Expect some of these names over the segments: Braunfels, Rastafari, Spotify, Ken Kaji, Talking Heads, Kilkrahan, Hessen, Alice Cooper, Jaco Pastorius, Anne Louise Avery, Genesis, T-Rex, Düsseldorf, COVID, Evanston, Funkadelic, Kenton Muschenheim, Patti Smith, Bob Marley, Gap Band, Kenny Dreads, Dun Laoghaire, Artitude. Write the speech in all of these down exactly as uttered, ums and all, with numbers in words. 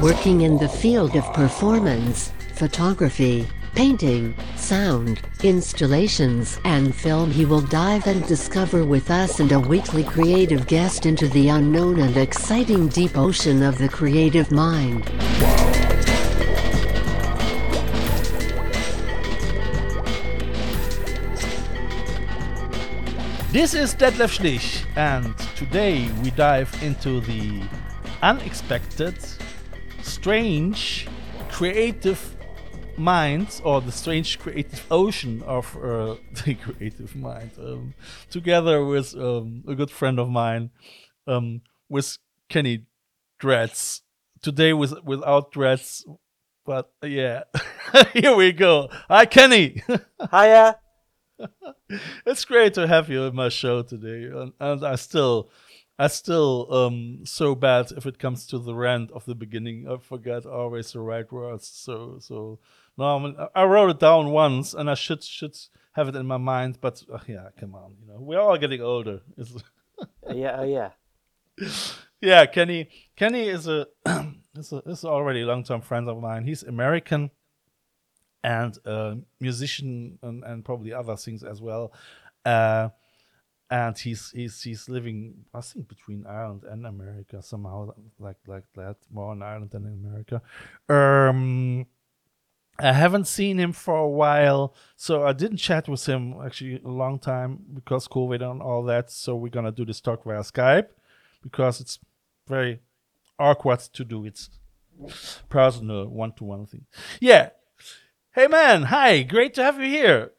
Working in the field of performance, photography, painting, sound, installations, and film, he will dive and discover with us and a weekly creative guest into the unknown and exciting deep ocean of the creative mind. This is Detlef Schlick, and today we dive into the unexpected, strange, creative minds, or the strange creative ocean of uh, the creative mind, um, together with um, a good friend of mine, um, with Kenny Dreads. Today with without dreads, but yeah, here we go. Hi, Kenny. Hiya. It's great to have you in my show today, and, and I still. I still um, so bad if it comes to the rant of the beginning. I forget always the right words. So so no, I, mean, I wrote it down once, and I should should have it in my mind. But oh, yeah, come on, you know, we're all getting older. yeah, uh, yeah, yeah. Kenny, Kenny is a is a, is already a long-term friend of mine. He's American and a musician, and, and probably other things as well. Uh, And he's he's he's living, I think, between Ireland and America somehow, like like that, more in Ireland than in America. Um, I haven't seen him for a while, so I didn't chat with him actually a long time because COVID and all that. So we're gonna do this talk via Skype because it's very awkward to do. It's personal, one-to-one thing. Yeah. Hey man, hi. Great to have you here.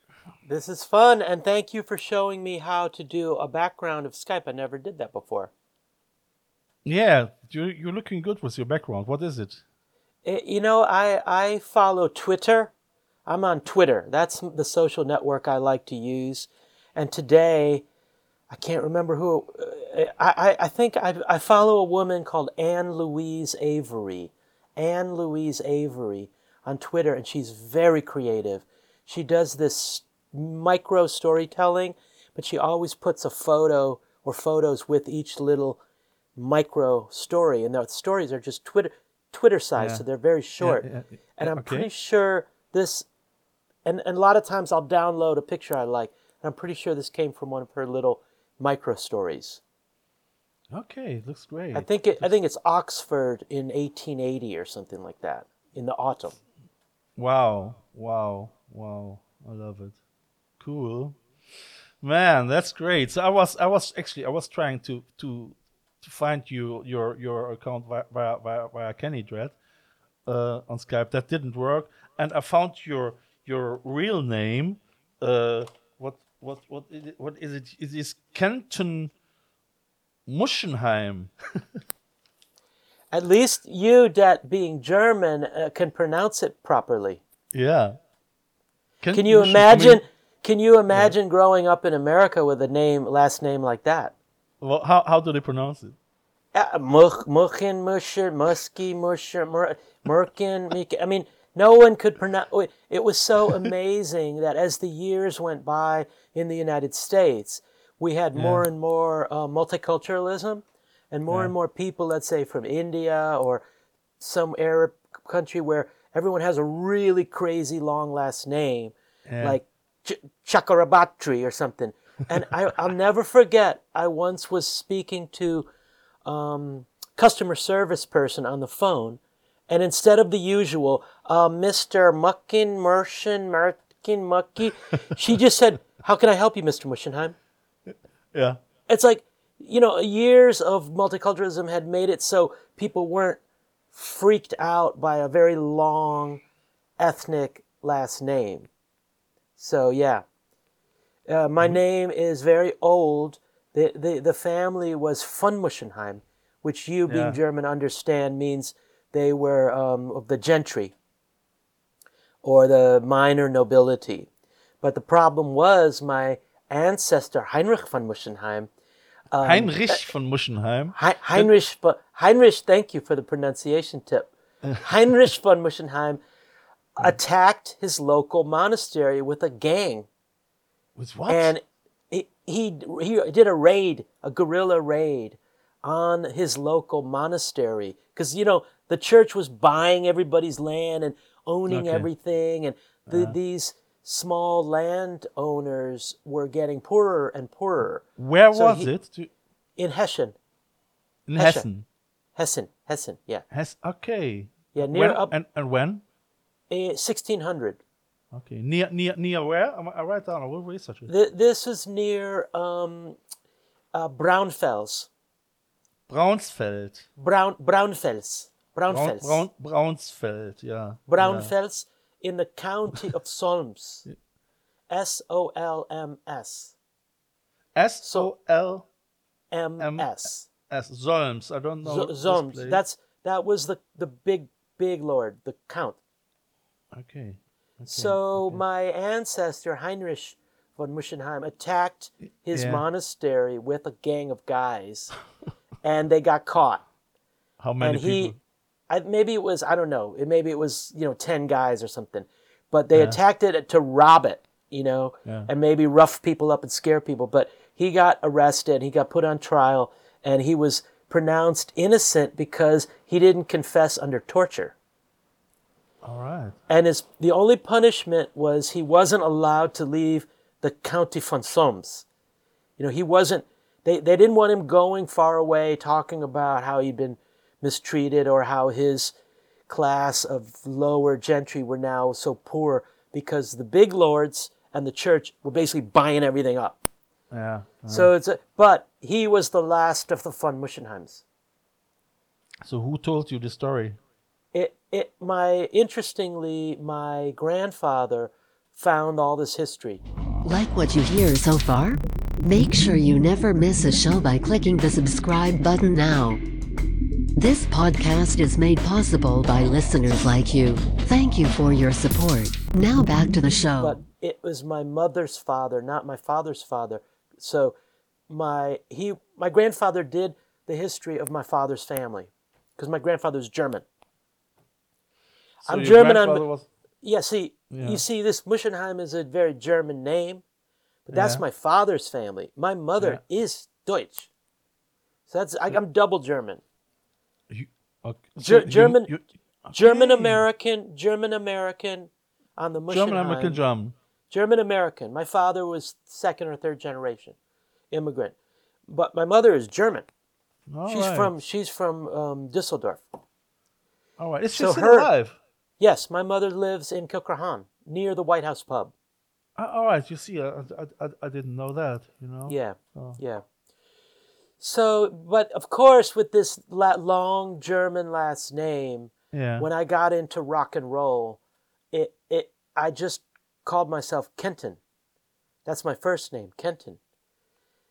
This is fun, and thank you for showing me how to do a background of Skype. I never did that before. Yeah, you, you're looking good with your background. What is it? it you know, I, I follow Twitter. I'm on Twitter. That's the social network I like to use. And today, I can't remember who. I, I, I think I, I follow a woman called Anne Louise Avery. Anne Louise Avery on Twitter, and she's very creative. She does this micro storytelling, but she always puts a photo or photos with each little micro story, and the stories are just Twitter Twitter size, yeah. So they're very short. Yeah, yeah. And I'm okay. pretty sure this, and, and a lot of times I'll download a picture I like, and I'm pretty sure this came from one of her little micro stories. Okay, looks great. I think it, I think it's Oxford in eighteen eighty or something like that in the autumn. Wow! Wow! Wow! I love it. Cool, man. That's great. So I was, I was actually, I was trying to to, to find you your your account via via, via Kenny Dread uh, on Skype. That didn't work, and I found your your real name. Uh, what what what is it? What is it? It is Kenton Muschenheim. At least you, that being German, uh, can pronounce it properly. Yeah. Can, can you imagine? I mean, can you imagine yeah. growing up in America with a name, last name like that? Well, how how do they pronounce it? Muchen, Musher, Musky, Musher, Merkin. I mean, no one could pronounce. It was so amazing that as the years went by in the United States, we had yeah. more and more uh, multiculturalism, and more yeah. and more people, let's say, from India or some Arab country where everyone has a really crazy long last name, yeah. like Ch- Chakrabatri or something. And I, I'll never forget, I once was speaking to um, customer service person on the phone, and instead of the usual, uh, Mister Muckin, Mershin, Merkin, Mucky, she just said, "How can I help you, Mister Muschenheim?" Yeah. It's like, you know, years of multiculturalism had made it so people weren't freaked out by a very long ethnic last name. So yeah, Uh, my mm-hmm. name is very old. The, the the family was von Muschenheim, which you, being yeah. German, understand means they were um, of the gentry or the minor nobility. But the problem was my ancestor, Heinrich von Muschenheim. Um, Heinrich von Muschenheim? He- Heinrich, Heinrich, thank you for the pronunciation tip. Heinrich von Muschenheim attacked his local monastery with a gang. With what? And he, he he did a raid, a guerrilla raid on his local monastery. Because, you know, the church was buying everybody's land and owning okay. everything. And the, uh-huh. these small landowners were getting poorer and poorer. Where so was he, it? To... In Hessen. In Hessen. Hessen. Hessen, yeah. Hes- okay. Yeah, near when, up... And, and when? Uh, sixteen hundred. Okay, near near near where? I write down. I will research it. This is near um, uh, Braunfels. Braunsfeld. Braun Braunfels. Braunfels. Braun, Braun, Braunsfeld. Yeah. Braunfels yeah. in the county of Solms. S O L M S. S O L M S. S Solms. I don't know. Solms. That's that was the the big big lord, the count. Okay. Okay, so okay. my ancestor, Heinrich von Muschenheim, attacked his yeah. monastery with a gang of guys, and they got caught. How many and he, people? I, maybe it was, I don't know, it, maybe it was, you know, ten guys or something. But they yeah. attacked it to rob it, you know, yeah. and maybe rough people up and scare people. But he got arrested, he got put on trial, and he was pronounced innocent because he didn't confess under torture. All right. And his, the only punishment was he wasn't allowed to leave the county von Solms. You know, he wasn't, they, they didn't want him going far away talking about how he'd been mistreated or how his class of lower gentry were now so poor because the big lords and the church were basically buying everything up. Yeah. Right. So it's, a, but he was the last of the von Muschenheims. So who told you the story? It, it, my, interestingly, my grandfather found all this history. Like what you hear so far? Make sure you never miss a show by clicking the subscribe button now. This podcast is made possible by listeners like you. Thank you for your support. Now back to the show. But it was my mother's father, not my father's father. So my, he, my grandfather did the history of my father's family because my grandfather was German. So I'm German. I'm, was... Yeah, see, yeah. you see, this Muschenheim is a very German name, but that's yeah. my father's family. My mother yeah. is Deutsch, so that's I, I'm double German. You, okay. Ger- so German, you, you, okay. German American, German American, on the Muschenheim. German American, German. German American. My father was second or third generation immigrant, but my mother is German. All she's right. from she's from um, Düsseldorf. All right, is she so still her, alive? Yes, my mother lives in Kilkrahan, near the White House pub. Uh, all right, you see, I, I, I, I didn't know that, you know? Yeah, oh. yeah. So, but of course, with this la- long German last name, yeah. when I got into rock and roll, it it I just called myself Kenton. That's my first name, Kenton.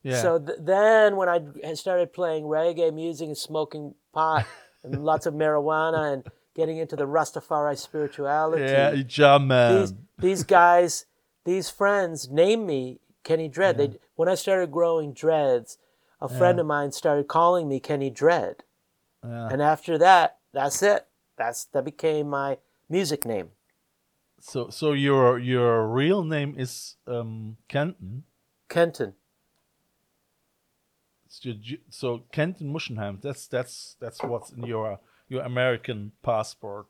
Yeah. So th- then when I started playing reggae music and smoking pot and lots of marijuana and... getting into the Rastafari spirituality. Yeah, German. These, these guys, these friends named me Kenny Dread. Yeah. They, when I started growing dreads, a yeah. friend of mine started calling me Kenny Dread. Yeah. And after that, that's it. That's that became my music name. So so your your real name is um, Kenton? Kenton. So, so Kenton Muschenheim, that's that's that's what's in your Your American passport.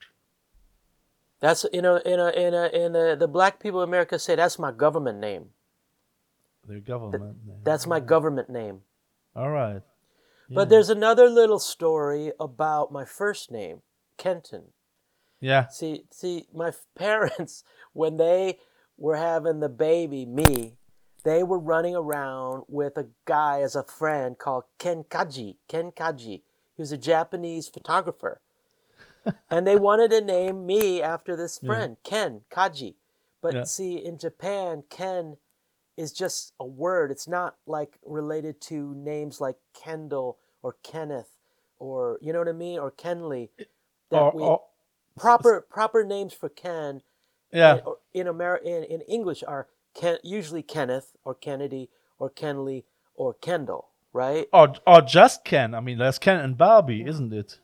That's you know in a in a in a, the black people of America say that's my government name. Their government Th- name. That's my government name. All right. Yeah. But there's another little story about my first name, Kenton. Yeah. See, see, my parents when they were having the baby, me, they were running around with a guy as a friend called Ken Kaji. Ken Kaji. He was a Japanese photographer. And they wanted to name me after this friend, yeah. Ken Kaji. But yeah. see, in Japan, Ken is just a word. It's not like related to names like Kendall or Kenneth or, you know what I mean, or Kenley. That or, we, or, proper proper names for Ken, yeah, in, or in Ameri- in, in English are Ken, usually Kenneth or Kennedy or Kenley or Kendall, right? Or or just Ken. I mean, there's Ken and Barbie, isn't it?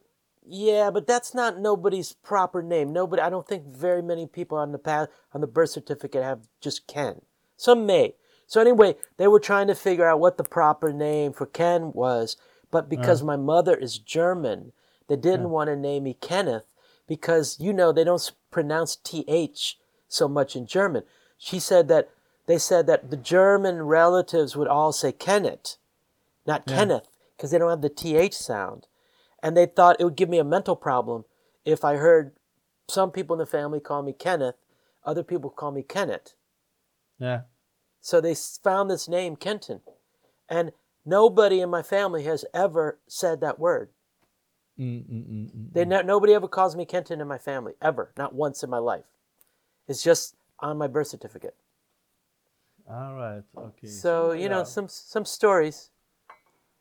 Yeah, but that's not nobody's proper name. Nobody. I don't think very many people on the path, on the birth certificate have just Ken. Some may. So anyway, they were trying to figure out what the proper name for Ken was, but because uh. my mother is German, they didn't yeah. want to name me Kenneth because, you know, they don't pronounce T H so much in German. She said that, they said that the German relatives would all say Kenneth, not yeah. Kenneth, because they don't have the T H sound. And they thought it would give me a mental problem if I heard some people in the family call me Kenneth, other people call me Kenneth. Yeah. So they found this name, Kenton. And nobody in my family has ever said that word. Mm, mm, mm, mm, they no, nobody ever calls me Kenton in my family, ever. Not once in my life. It's just on my birth certificate. All right. Okay. So, you yeah. know, some some stories.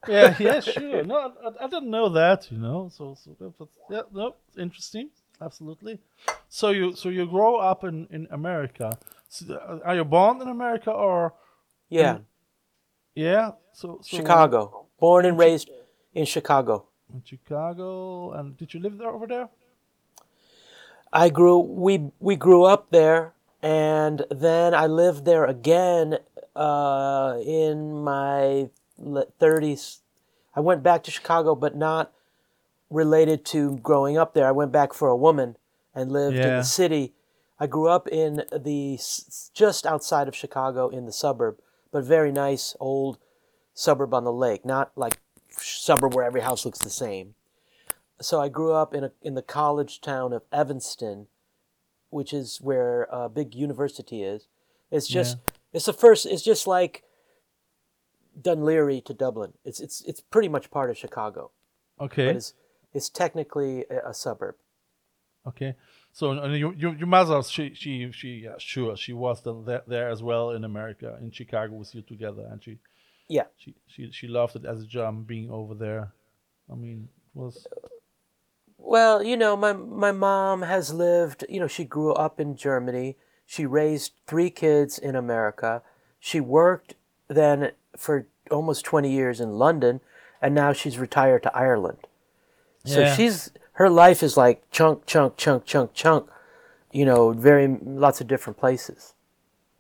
Yeah, yeah, sure. No, I, I didn't know that, you know. So, so but, yeah, no, interesting. Absolutely. So you so you grow up in, in America. So are you born in America or? Yeah. In, yeah. So, so Chicago. Born and raised in Chicago. In Chicago, and did you live there over there? I grew. We we grew up there, and then I lived there again uh, in my thirties. I went back to Chicago, but not related to growing up there. I went back for a woman and lived yeah. in the city. I grew up in the just outside of Chicago in the suburb, but very nice old suburb on the lake, not like suburb where every house looks the same. So I grew up in a in the college town of Evanston, which is where a big university is. It's just yeah. it's the first. It's just like Dun Laoghaire to Dublin. It's it's it's pretty much part of Chicago. Okay. But it's, it's technically a, a suburb. Okay, so and your, your your mother, she she she yeah, sure she was there, there as well in America, in Chicago with you together, and she yeah she she, she loved it as a German being over there. I mean, it was well, you know, my my mom has lived. You know, she grew up in Germany. She raised three kids in America. She worked then for almost twenty years in London, and now she's retired to Ireland. So yeah. she's. Her life is like chunk, chunk, chunk, chunk, chunk, you know, very lots of different places.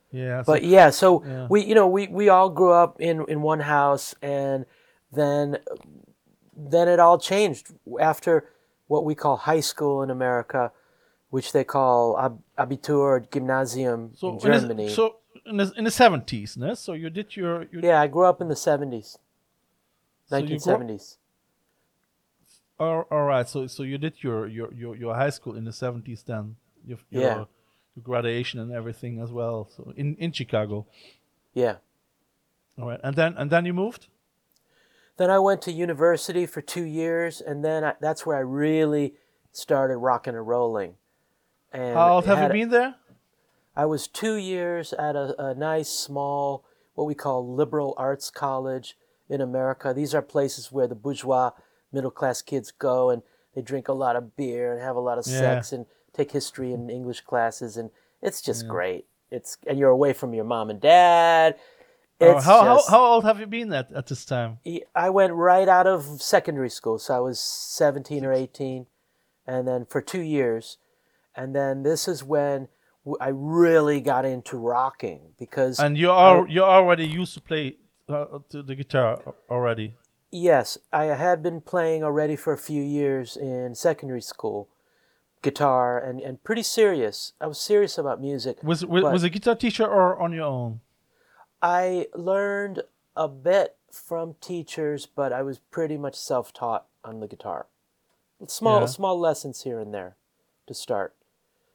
Yeah. But yeah, so yeah. we, you know, we, we all grew up in, in one house, and then then it all changed after what we call high school in America, which they call ab- Abitur or Gymnasium so in Germany. In the, so in the, in the seventies, no? So you did your, your... Yeah, I grew up in the seventies, so nineteen seventies. All right, so so you did your, your, your, your high school in the seventies then, your, your, yeah. your graduation and everything as well. So in, in Chicago, yeah. All right, and then and then you moved. Then I went to university for two years, and then I, that's where I really started rocking and rolling. And how old have you been there? I was two years at a, a nice small what we call liberal arts college in America. These are places where the bourgeois middle-class kids go, and they drink a lot of beer and have a lot of yeah. sex and take history and English classes, and it's just yeah. great. It's and you're away from your mom and dad. It's oh, how, just, how how old have you been at, at this time? I went right out of secondary school, so I was seventeen Six. or eighteen, and then for two years, and then this is when I really got into rocking because. And you are I, you already used to play uh, to the guitar already. Yes, I had been playing already for a few years in secondary school, guitar, and, and pretty serious. I was serious about music. Was was, was a guitar teacher or on your own? I learned a bit from teachers, but I was pretty much self-taught on the guitar. Small yeah. small lessons here and there to start.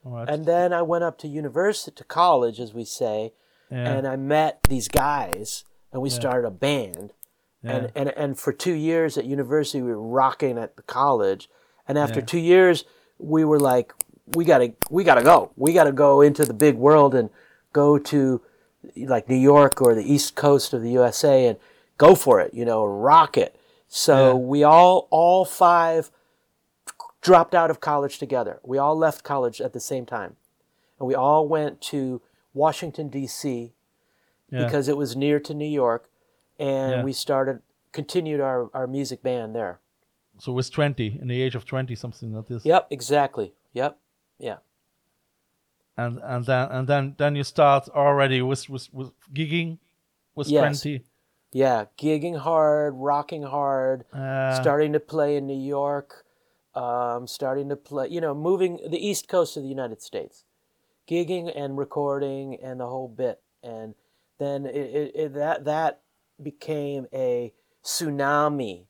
Right. And then I went up to university, to college, as we say, yeah. and I met these guys, and we yeah. started a band. Yeah. And, and and for two years at university, we were rocking at the college. And after yeah. two years, we were like, we gotta, we gotta go. We gotta go into the big world and go to like New York or the East Coast of the U S A and go for it, you know, rock it. So yeah. we all, all five dropped out of college together. We all left college at the same time. And we all went to Washington, D C yeah. because it was near to New York. And yeah. we started, continued our, our music band there. So it was twenty, in the age of twenty, something like this. Yep, exactly. Yep, yeah. And and then and then, then you start already with, with, with gigging, with yes. twenty. Yeah, gigging hard, rocking hard, uh, starting to play in New York, um, starting to play, you know, moving the East Coast of the United States. Gigging and recording and the whole bit. And then it, it, it, that that became a tsunami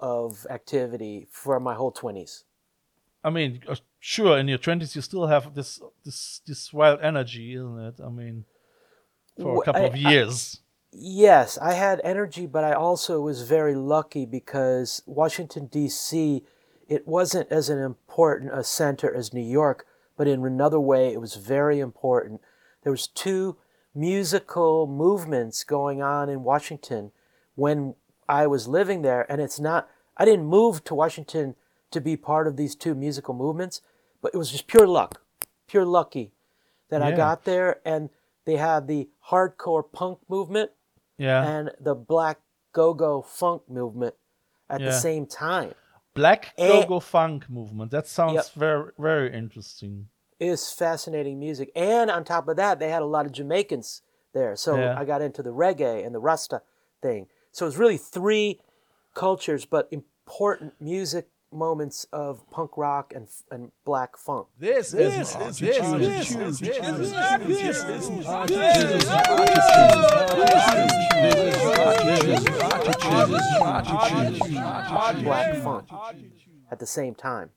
of activity for my whole twenties. I mean, sure, in your twenties you still have this this this wild energy, isn't it? I mean, for a couple I, of years. I, yes, I had energy, but I also was very lucky because Washington, D C, it wasn't as an important a center as New York, but in another way it was very important. There was two musical movements going on in Washington when I was living there, and it's not, I didn't move to Washington to be part of these two musical movements, but it was just pure luck, pure lucky that yeah. I got there, and they had the hardcore punk movement yeah. and the black go-go funk movement at yeah. the same time. Black go-go and, funk movement. That sounds yep. very, very interesting. It's fascinating music. And on top of that, they had a lot of Jamaicans there. So yeah. I got into the reggae and the Rasta thing. So it was really three cultures, but important music moments of punk rock and and black funk. This is this is this is this black funk at the same time.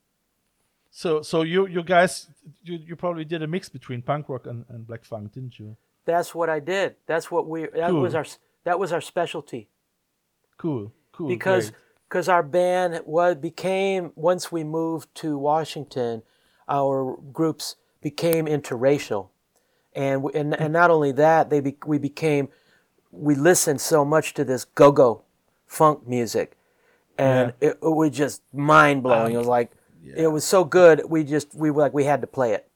So so you you guys you, you probably did a mix between punk rock and, and black funk, didn't you? That's what I did. That's what we that cool. was our that was our specialty. Cool, cool. Because great. Because our band was, became, once we moved to Washington, our groups became interracial. And we, and, and not only that, they be, we became, we listened so much to this go-go funk music. And yeah. it, it was just mind-blowing. Um, it was like, yeah. it was so good, we just, we were like, we had to play it.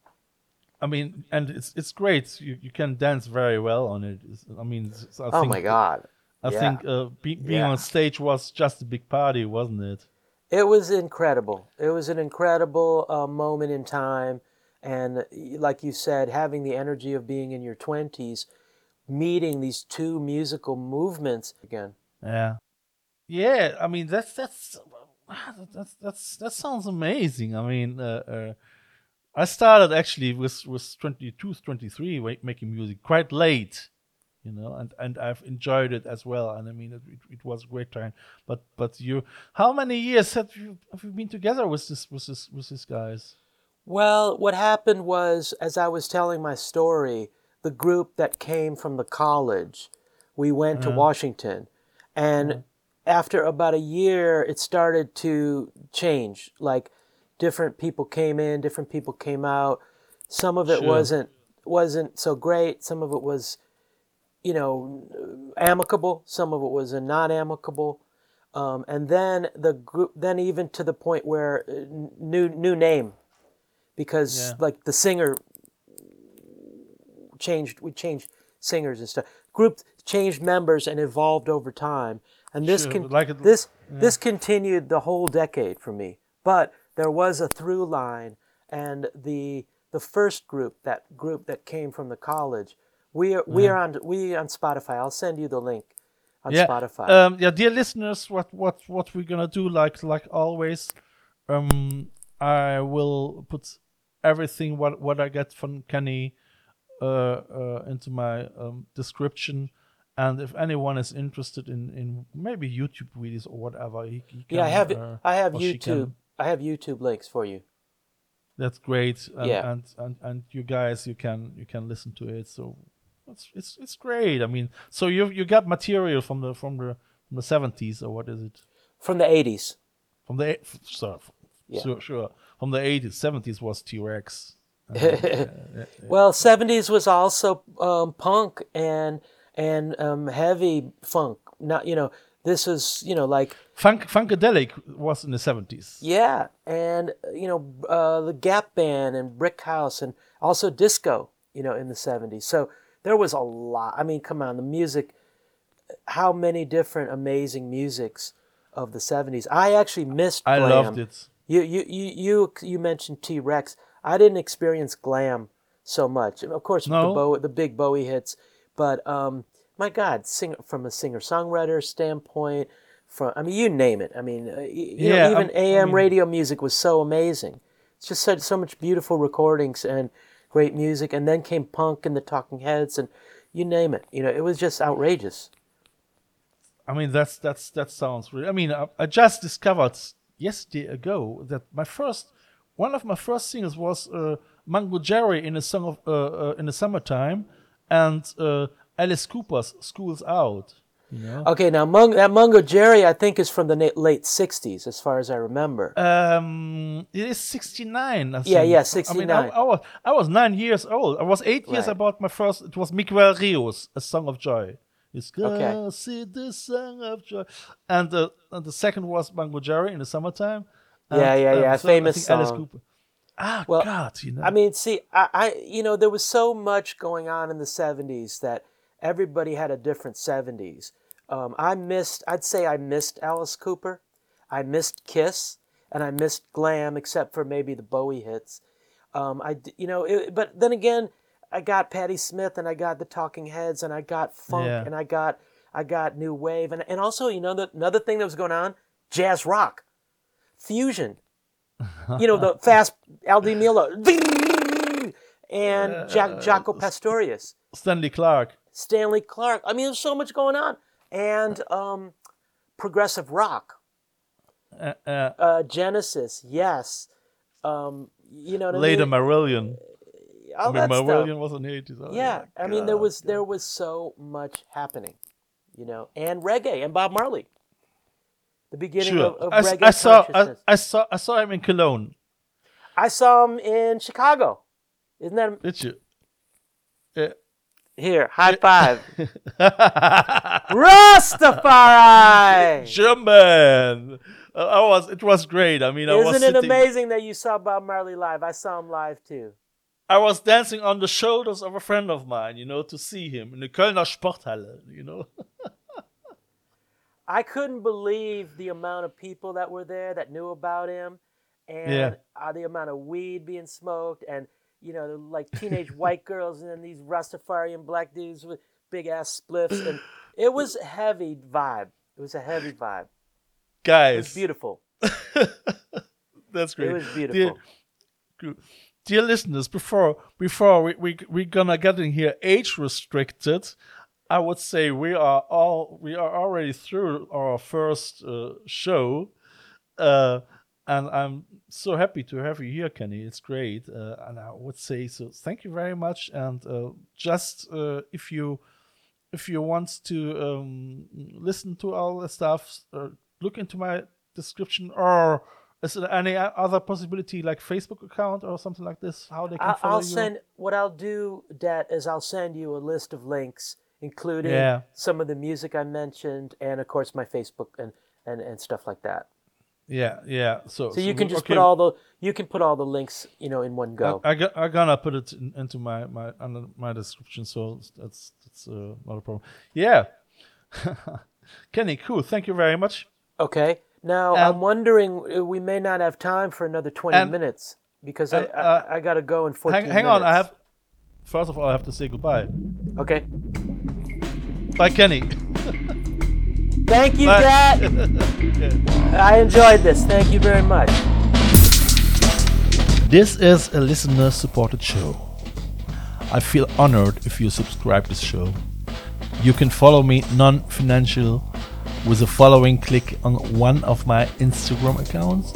I mean, and it's it's great. You you can dance very well on it. It's, I mean, it's, it's, I oh think my God. It, I yeah. think uh, be, being yeah. on stage was just a big party, wasn't it? It was incredible. It was an incredible uh, moment in time. And like you said, having the energy of being in your twenties, meeting these two musical movements again. Yeah. Yeah, I mean, that's that's that's that's that sounds amazing. I mean, uh, uh, I started actually with, with twenty-two, twenty-three, making music quite late. You know, and, and I've enjoyed it as well. And I mean, it, it, it was a great time. But but you, how many years have you have you been together with this with this with these guys? Well, what happened was, as I was telling my story, the group that came from the college, we went uh-huh. to Washington, and uh-huh. after about a year, it started to change. Like, different people came in, different people came out. Some of it sure. wasn't wasn't so great. Some of it was, you know, amicable. Some of it was a not amicable, um, and then the group. Then even to the point where new new name, because yeah. like the singer changed. We changed singers and stuff. Group changed members and evolved over time. And this sure, con- like it, this yeah. this continued the whole decade for me. But there was a through line, and the the first group, that group that came from the college. We are we are on we on Spotify. I'll send you the link on yeah. Spotify. Um, yeah, dear listeners, what, what, what we're gonna do, like like always, um, I will put everything what, what I get from Kenny uh, uh, into my um, description, and if anyone is interested in, in maybe YouTube videos or whatever, he, he can. Yeah, I have uh, I have YouTube I have YouTube links for you. That's great. And, yeah. and, and and you guys, you can you can listen to it. So. It's, it's it's great. I mean, so you you got material from the from the from the seventies or what is it? From the eighties. From the sorry, yeah. sure sure. From the eighties, seventies was T-Rex. Well, seventies was also um, punk and and um, heavy funk. Not you know this is you know like funk Funkadelic was in the seventies. Yeah, and you know uh, the Gap Band and Brick House and also disco. You know in the seventies. So there was a lot. I mean, come on, the music. How many different amazing musics of the seventies? I actually missed. I glam. loved it. You you you you you mentioned T-Rex. I didn't experience glam so much. Of course, no. the, Bowie, the big Bowie hits, but um, my God, sing, from a singer-songwriter standpoint, from I mean, you name it. I mean, you yeah, know, even I'm, A M I mean, radio music was so amazing. It's just such so much beautiful recordings and great music, and then came punk and the Talking Heads, and you name it. You know, it was just outrageous. I mean, that's that's that sounds really. I mean, I, I just discovered yesterday ago that my first. One of my first singles was uh, Mungo Jerry in a song of uh, uh, in the summertime, and uh, Alice Cooper's "School's Out." You know? Okay, now Mung- that Mungo Jerry, I think, is from the na- late sixties, as far as I remember. Um, it is sixty-nine. I think. Yeah, yeah, sixty-nine. I mean, I, I was I was nine years old. I was eight right. years about my first. It was Miguel Rios, "A Song of Joy." It's gonna okay. see the song of joy, and the and the second was Mungo Jerry in the summertime. And, yeah, yeah, yeah. Um, so famous I think song. Alice Cooper. Ah, well, God, you know. I mean, see, I, I, you know, there was so much going on in the seventies that everybody had a different seventies. Um, I missed, I'd say I missed Alice Cooper. I missed Kiss, and I missed glam, except for maybe the Bowie hits. Um, I, you know, it, but then again, I got Patti Smith, and I got the Talking Heads, and I got funk, yeah. and I got, I got new wave, and and also, you know, the, another thing that was going on, jazz rock. Fusion, you know, the fast Al Di Meola and uh, Jac- Jaco Pastorius, Stanley Clark, Stanley Clark. I mean, there's so much going on, and um, progressive rock, uh, uh, uh, Genesis, yes, um, you know, what later I mean? Marillion. All I mean, that Marillion stuff. Was in the eighties. Oh, yeah, I mean, there was God. there was so much happening, you know, and reggae and Bob Marley. The beginning sure. of, of reggae I, I saw, I, I saw I saw him in Cologne. I saw him in Chicago. Isn't that? A... Did you? Yeah. Here, high yeah. five. Rastafari. German. Uh, I was. It was great. I mean, I Isn't was. Isn't it sitting... amazing that you saw Bob Marley live? I saw him live too. I was dancing on the shoulders of a friend of mine, you know, to see him in the Kölner Sporthalle, you know. I couldn't believe the amount of people that were there that knew about him, and yeah. uh, the amount of weed being smoked, and you know, like teenage white girls, and then these Rastafarian black dudes with big ass spliffs, and it was a heavy vibe. It was a heavy vibe, guys. It was beautiful. That's great. It was beautiful. Dear, dear listeners, before before we we we gonna get in here age restricted. I would say we are all we are already through our first uh, show, uh, and I'm so happy to have you here, Kenny. It's great, uh, and I would say so. Thank you very much. And uh, just uh, if you if you want to um, listen to all the stuff, uh, look into my description. Or is there any other possibility, like Facebook account or something like this? How they can I'll, follow I'll you? send what I'll do. That is, I'll send you a list of links. Including yeah. some of the music I mentioned, and of course my Facebook and, and, and stuff like that. Yeah, yeah. So, so you so, can just okay. put all the you can put all the links, you know, in one go. I, I, I'm gonna put it in, into my my under my description, so that's that's uh, not a problem. Yeah, Kenny, cool. Thank you very much. Okay. Now and, I'm wondering, we may not have time for another twenty and, minutes because and, I, uh, I I gotta go in fourteen hang, hang minutes. Hang on, I have. First of all, I have to say goodbye. Okay. Bye, Kenny. Thank you, Dad. I enjoyed this. Thank you very much. This is a listener-supported show. I feel honored if you subscribe to this show. You can follow me non-financial with the following click on one of my Instagram accounts,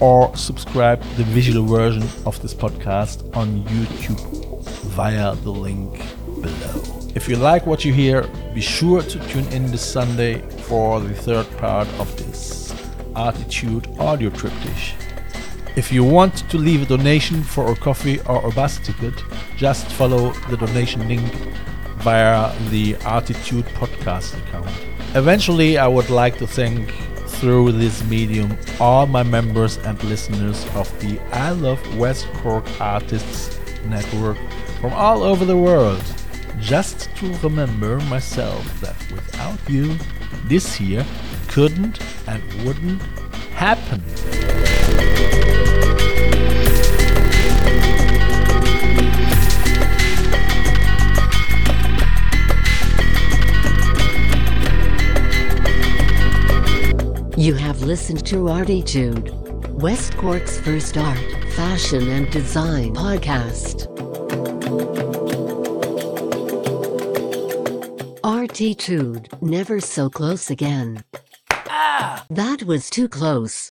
or subscribe to the visual version of this podcast on YouTube via the link below. If you like what you hear, be sure to tune in this Sunday for the third part of this Attitude audio triptych. If you want to leave a donation for our coffee or our bus ticket, just follow the donation link via the Attitude Podcast account. Eventually, I would like to thank, through this medium, all my members and listeners of the I Love West Cork Artists Network from all over the world. Just to remember myself that without you, this here couldn't and wouldn't happen. You have listened to Artitude, West Cork's first art, fashion and design podcast. Artitude, never so close again. Ah! That was too close.